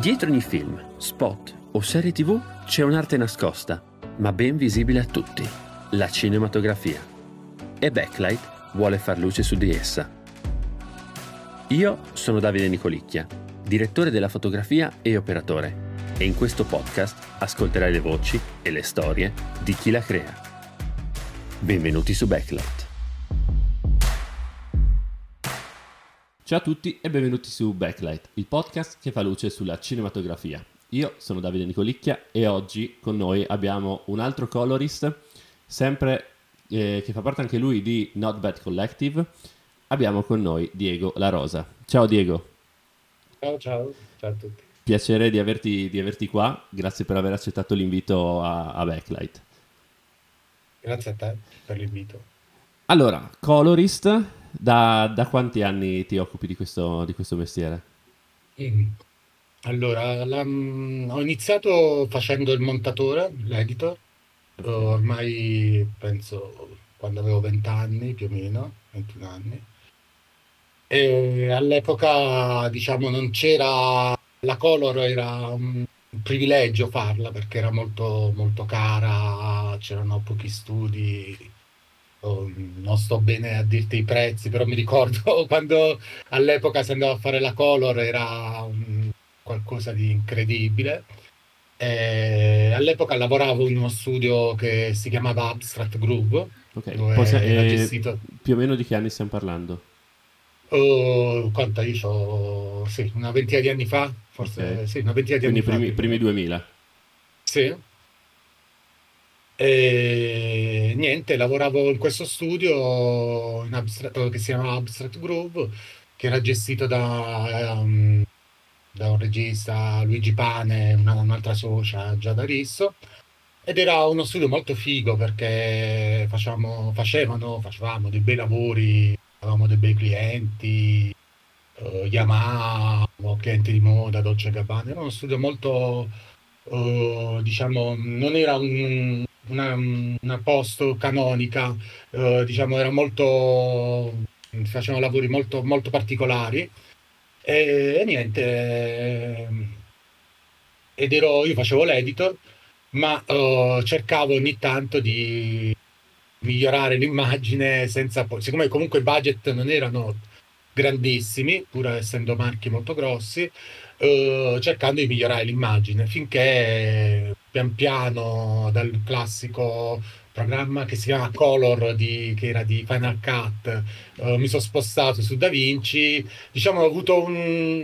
Dietro ogni film, spot o serie TV c'è un'arte nascosta, ma ben visibile a tutti, la cinematografia. E Backlight vuole far luce su di essa. Io sono Davide Nicolicchia, direttore della fotografia e operatore, e in questo podcast ascolterai le voci e le storie di chi la crea. Benvenuti su Backlight. Ciao a tutti e benvenuti su Backlight, il podcast che fa luce sulla cinematografia. Io sono Davide Nicolicchia e oggi con noi abbiamo un altro colorist, sempre che fa parte anche lui di Not Bad Collective. Abbiamo con noi Diego La Rosa. Ciao Diego. Ciao a tutti. Piacere di averti qua, grazie per aver accettato l'invito a Backlight. Grazie a te per l'invito. Allora, colorist... Da quanti anni ti occupi di questo mestiere? Allora, ho iniziato facendo il montatore, l'editor, ormai penso quando avevo 20 anni più o meno, 21 anni, e all'epoca diciamo non c'era, la color era un privilegio farla perché era molto, molto cara, c'erano pochi studi. Non sto bene a dirti i prezzi, però mi ricordo quando all'epoca si andava a fare la color era qualcosa di incredibile. E all'epoca lavoravo in uno studio che si chiamava Abstract Groove. Ok, gestito... più o meno di che anni stiamo parlando? Una ventina di anni fa, forse. Okay. Sì, una ventina di anni fa. Quindi primi 2000. Sì. E niente, lavoravo in questo studio che si chiama Abstract Groove, che era gestito da un regista, Luigi Pane, un'altra socia, Giada Rizzo, ed era uno studio molto figo perché facevamo dei bei lavori, avevamo dei bei clienti, Yamaha, clienti di moda, Dolce Gabbana. Era uno studio molto, non era una posto canonica, era molto, facevano lavori molto, molto particolari e niente, io facevo l'editor, ma cercavo ogni tanto di migliorare l'immagine siccome comunque i budget non erano grandissimi, pur essendo marchi molto grossi, cercando di migliorare l'immagine finché pian piano dal classico programma che si chiama Color che era di Final Cut, mi sono spostato su Da Vinci. Diciamo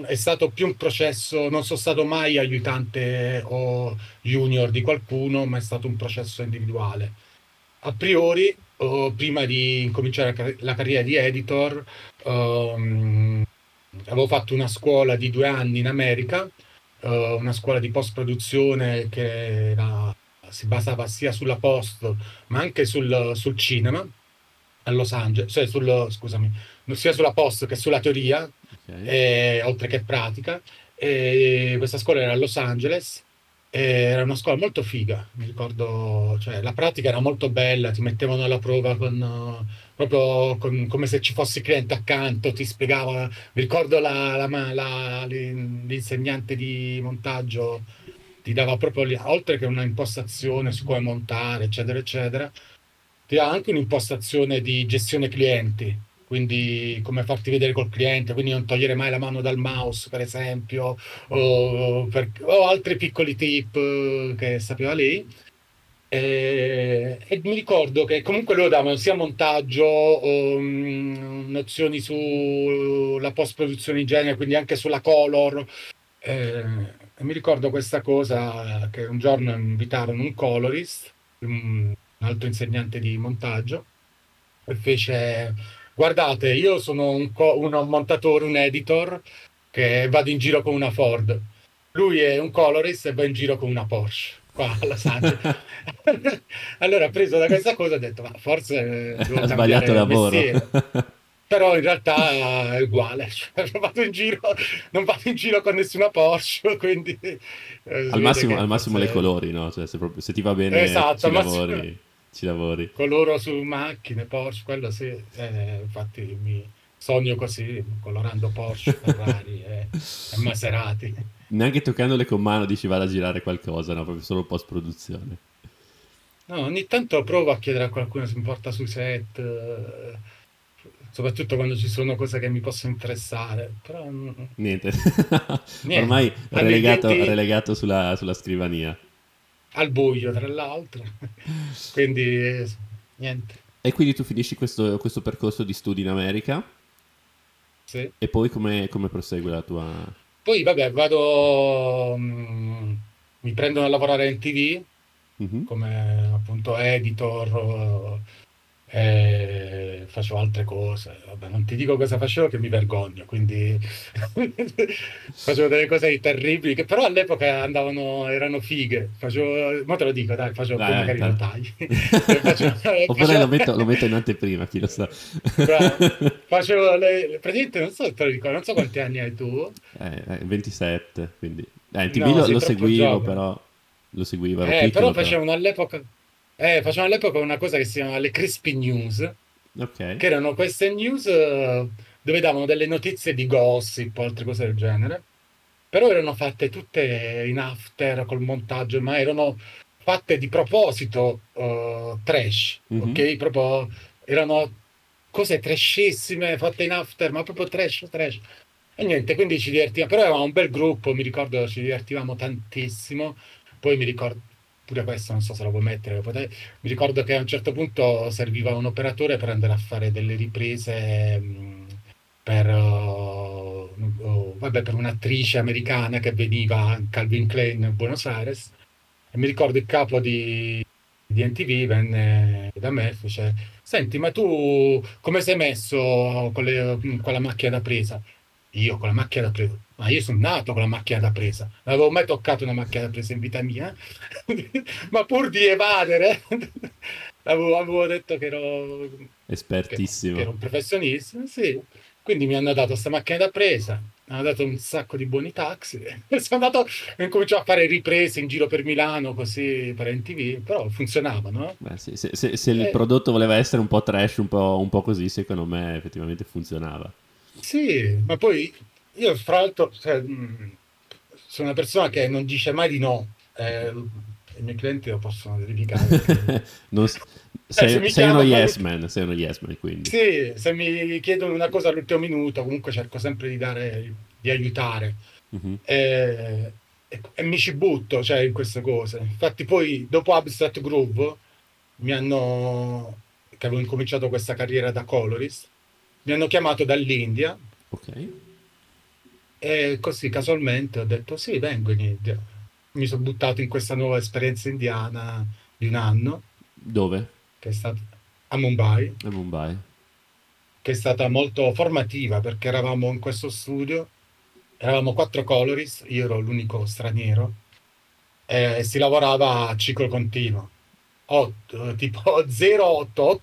è stato più un processo, non sono stato mai aiutante o junior di qualcuno, ma è stato un processo individuale. A priori, prima di incominciare la carriera di editor, avevo fatto una scuola di 2 anni in America, una scuola di post-produzione che si basava sia sulla post ma anche sul cinema a Los Angeles, cioè sia sulla post che sulla teoria, okay. Oltre che pratica. E questa scuola era a Los Angeles, era una scuola molto figa, mi ricordo, cioè, la pratica era molto bella, ti mettevano alla prova proprio come se ci fosse il cliente accanto, ti spiegava, mi ricordo l'insegnante di montaggio ti dava proprio, oltre che una impostazione su come montare eccetera eccetera, ti dava anche un'impostazione di gestione clienti, quindi come farti vedere col cliente, quindi non togliere mai la mano dal mouse per esempio, o altri piccoli tip che sapeva lei, e mi ricordo che comunque loro davano sia montaggio, nozioni sulla post produzione in genere, quindi anche sulla color, e mi ricordo questa cosa che un giorno invitarono un colorist, un altro insegnante di montaggio, e fece: guardate, io sono un montatore, un editor che vado in giro con una Ford. Lui è un colorist e va in giro con una Porsche, qua a Los Angeles. Allora, preso da questa cosa, ho detto, ma forse devo cambiare lavoro. Però in realtà è uguale, cioè, non vado in giro con nessuna Porsche, quindi... Al massimo le colori, no? Cioè, se ti va bene, esatto, ci lavori. Massimo... Ci lavori. Coloro su macchine, Porsche, quello sì, infatti mi Sogno così, colorando Porsche, Ferrari e Maserati. Neanche toccandole con mano dici vado a girare qualcosa, no? Proprio solo post-produzione. No, ogni tanto provo a chiedere a qualcuno se mi porta sui set, soprattutto quando ci sono cose che mi possono interessare. Però niente. Ormai relegato sulla scrivania. Al buio, tra l'altro. Quindi, niente. E quindi tu finisci questo percorso di studi in America? Sì. E poi come prosegue la tua... Poi vabbè, vado, mi prendono a lavorare in TV, mm-hmm, come appunto editor, faccio altre cose, vabbè, non ti dico cosa facevo che mi vergogno, quindi facevo delle cose terribili che però all'epoca erano fighe, facevo, ma te lo dico, dai, facevo poi magari lo tagli. Oppure lo metto in anteprima, chi lo sa. Facevo praticamente, non so se te lo dico, non so quanti anni hai tu. 27, quindi TV no, lo seguivo giovane. Però lo seguivo, però facevano all'epoca una cosa che si chiamava le Crispy News, okay, che erano queste news dove davano delle notizie di gossip o altre cose del genere, però erano fatte tutte in after col montaggio, ma erano fatte di proposito trash, mm-hmm, ok? Proprio erano cose trashissime fatte in after, ma proprio trash. E niente, quindi ci divertivamo, però eravamo un bel gruppo, mi ricordo, ci divertivamo tantissimo, poi mi ricordo, pure questo non so se lo puoi mettere, mi ricordo che a un certo punto serviva un operatore per andare a fare delle riprese per un'attrice americana che veniva a Calvin Klein a Buenos Aires, e mi ricordo il capo di MTV venne da me e fece: senti, ma tu come sei messo con la macchina da presa? Io con la macchina da presa? Ma io sono nato con la macchina da presa, non avevo mai toccato una macchina da presa in vita mia, ma pur di evadere avevo detto che ero espertissimo, che ero un professionista, sì. Quindi mi hanno dato questa macchina da presa, mi hanno dato un sacco di buoni taxi, incominciò a fare riprese in giro per Milano, così, per MTV, però funzionavano, no? Beh, sì, se il prodotto voleva essere un po' trash, un po' così, secondo me effettivamente funzionava. Sì, ma poi... Io, fra l'altro, sono una persona che non dice mai di no. I miei clienti lo possono verificare. Sei uno yes man, quindi. Sì, se mi chiedono una cosa all'ultimo minuto, comunque cerco sempre di aiutare. Uh-huh. E mi ci butto, cioè, in queste cose. Infatti poi, dopo Abstract Groove, che avevo incominciato questa carriera da colorist, mi hanno chiamato dall'India. Ok. E così casualmente ho detto sì, vengo in India. Mi sono buttato in questa nuova esperienza indiana di un anno. Dove? Che è stata a Mumbai. A Mumbai. Che è stata molto formativa perché eravamo in questo studio, eravamo 4 colorist, io ero l'unico straniero, e si lavorava a ciclo continuo. 8,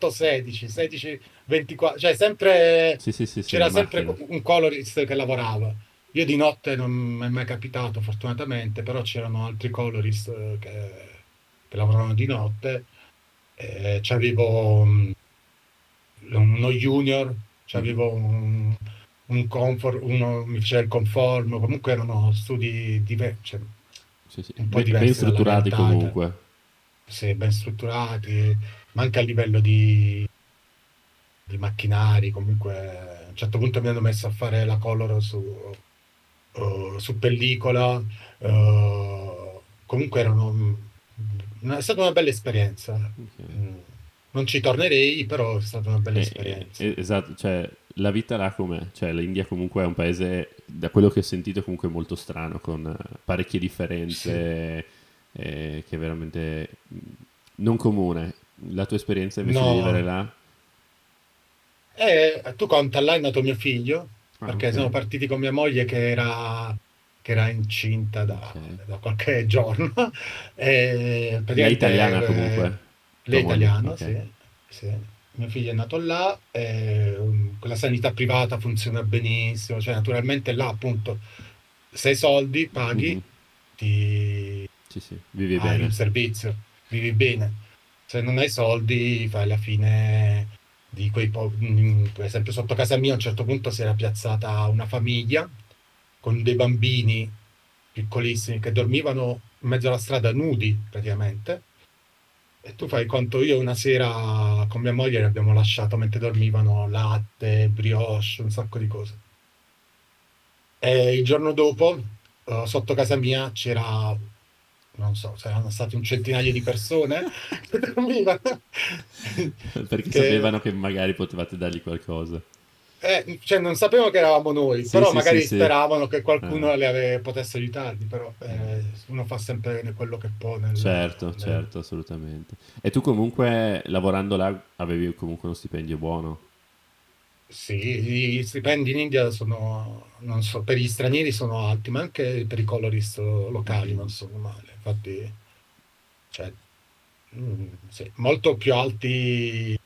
16, 24, cioè sempre sì, c'era sempre un colorist che lavorava. Io di notte non mi è mai capitato, fortunatamente, però c'erano altri colorist che lavoravano di notte. C'avevo uno junior, c'avevo un comfort, uno mi faceva il conformo, comunque erano studi diversi, ben strutturati comunque. Sì, ben strutturati, ma anche a livello di macchinari, comunque a un certo punto mi hanno messo a fare la color su pellicola, comunque è stata una bella esperienza, okay. Non ci tornerei, però è stata una bella esperienza. Esatto, cioè la vita là com'è? Cioè l'India comunque è un paese, da quello che ho sentito, comunque molto strano, con parecchie differenze, sì, che è veramente non comune. La tua esperienza invece di vivere là? Tu conta, là è nato mio figlio. Perché okay, sono partiti con mia moglie che era incinta da qualche giorno. Lei è italiana comunque? Lei è italiana, okay, sì. Mio figlio è nato là, la sanità privata funziona benissimo, cioè naturalmente là appunto se hai soldi paghi, mm-hmm, vivi bene. Un servizio, vivi bene. Se non hai soldi fai alla fine... di quei per esempio sotto casa mia a un certo punto si era piazzata una famiglia con dei bambini piccolissimi che dormivano in mezzo alla strada nudi praticamente, e tu fai conto, io una sera con mia moglie li abbiamo lasciato mentre dormivano latte, brioche, un sacco di cose, e il giorno dopo sotto casa mia c'era, non so, saranno stati un centinaio di persone che dormivano. Perché sapevano che magari potevate dargli qualcosa. Cioè non sapevano che eravamo noi, sì, però sì, magari sì, speravano che qualcuno potesse aiutarli, però uno fa sempre quello che può. Certo, assolutamente. E tu comunque lavorando là avevi comunque uno stipendio buono? Sì, gli stipendi in India sono, non so, per gli stranieri sono alti, ma anche per i colorist locali non sono male. Infatti, cioè, sì, molto più alti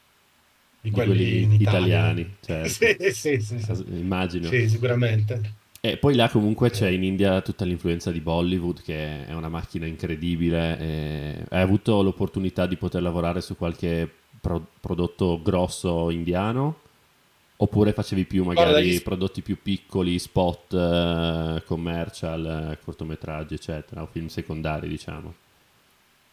di quelli in Italia. Italiani. Certo. Sì. Immagino. Sì, sicuramente. E poi là comunque c'è in India tutta l'influenza di Bollywood, che è una macchina incredibile. E hai avuto l'opportunità di poter lavorare su qualche prodotto grosso indiano? Oppure facevi più magari prodotti più piccoli, spot, commercial, cortometraggi, eccetera, o film secondari, diciamo?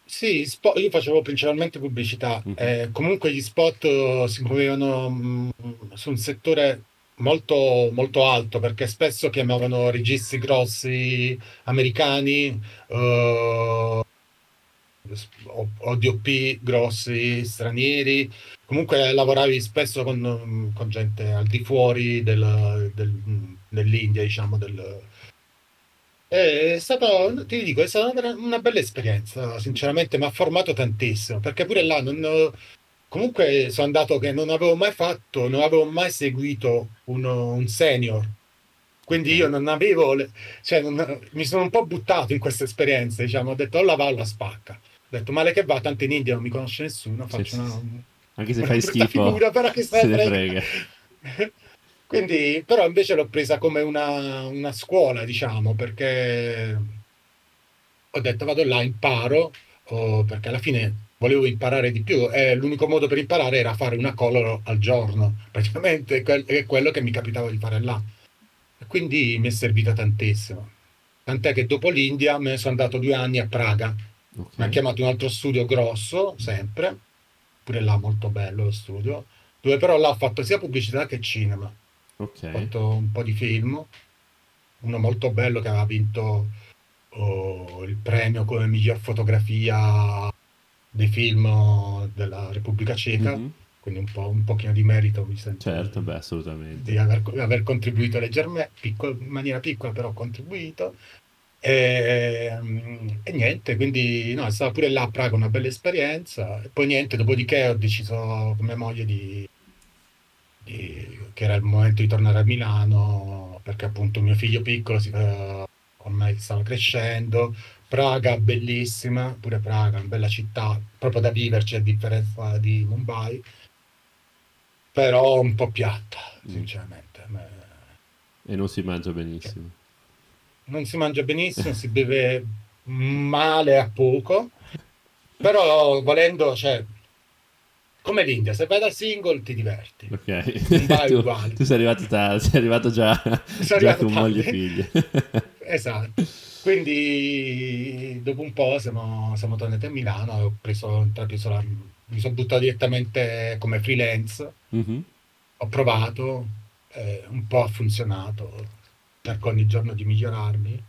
Sì, io facevo principalmente pubblicità. Mm-hmm. Comunque gli spot si muovevano su un settore molto, molto alto, perché spesso chiamavano registi grossi americani, o DOP grossi stranieri. Comunque lavoravi spesso con gente al di fuori dell'India, diciamo. È stata, ti dico, è stata una bella esperienza, sinceramente mi ha formato tantissimo, perché pure là comunque sono andato che non avevo mai fatto, non avevo mai seguito un senior. Quindi io non avevo, mi sono un po' buttato in queste esperienze, diciamo, ho detto o la va o la spacca. Ho detto male che va, tanto in India non mi conosce nessuno, faccio anche se fai schifo, figura, però che se ne frega. Quindi, però invece l'ho presa come una scuola, diciamo, perché ho detto vado là, imparo, perché alla fine volevo imparare di più, e l'unico modo per imparare era fare una color al giorno, praticamente è quello che mi capitava di fare là. Quindi mi è servita tantissimo, tant'è che dopo l'India me ne sono andato 2 anni a Praga. Okay. Mi ha chiamato un altro studio grosso, sempre, pure là molto bello lo studio, dove però là ho fatto sia pubblicità che cinema. Okay. Ho fatto un po' di film, uno molto bello che aveva vinto il premio come miglior fotografia dei film della Repubblica Ceca. Mm-hmm. Quindi un pochino di merito mi sento. Certo, beh, assolutamente. Di aver contribuito leggermente, in maniera piccola, però ho contribuito. E niente, quindi no, è stata pure là a Praga una bella esperienza. E poi niente, dopodiché ho deciso con mia moglie che era il momento di tornare a Milano, perché appunto mio figlio piccolo ormai stava crescendo. Praga bellissima, pure Praga, una bella città, proprio da viverci a differenza di Mumbai. Però un po' piatta, sinceramente. E non si mangia benissimo. Non si mangia benissimo, si beve male a poco, però volendo, come l'India, se vai dal single ti diverti. Ok. Mumbai uguale. Tu sei arrivato già con moglie e figli. Esatto. Quindi dopo un po' siamo tornati a Milano, mi sono buttato direttamente come freelance. Mm-hmm. Ho provato, un po' ha funzionato, cerco ogni giorno di migliorarmi,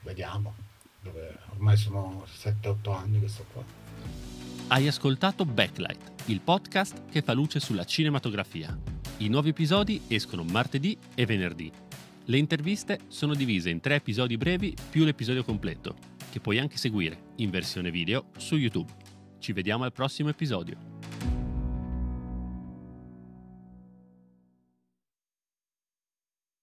vediamo, ormai sono 7-8 anni che sto qua. Hai ascoltato Backlight, il podcast che fa luce sulla cinematografia. I nuovi episodi escono martedì e venerdì. Le interviste sono divise in 3 episodi brevi più l'episodio completo, che puoi anche seguire in versione video su YouTube. Ci vediamo al prossimo episodio.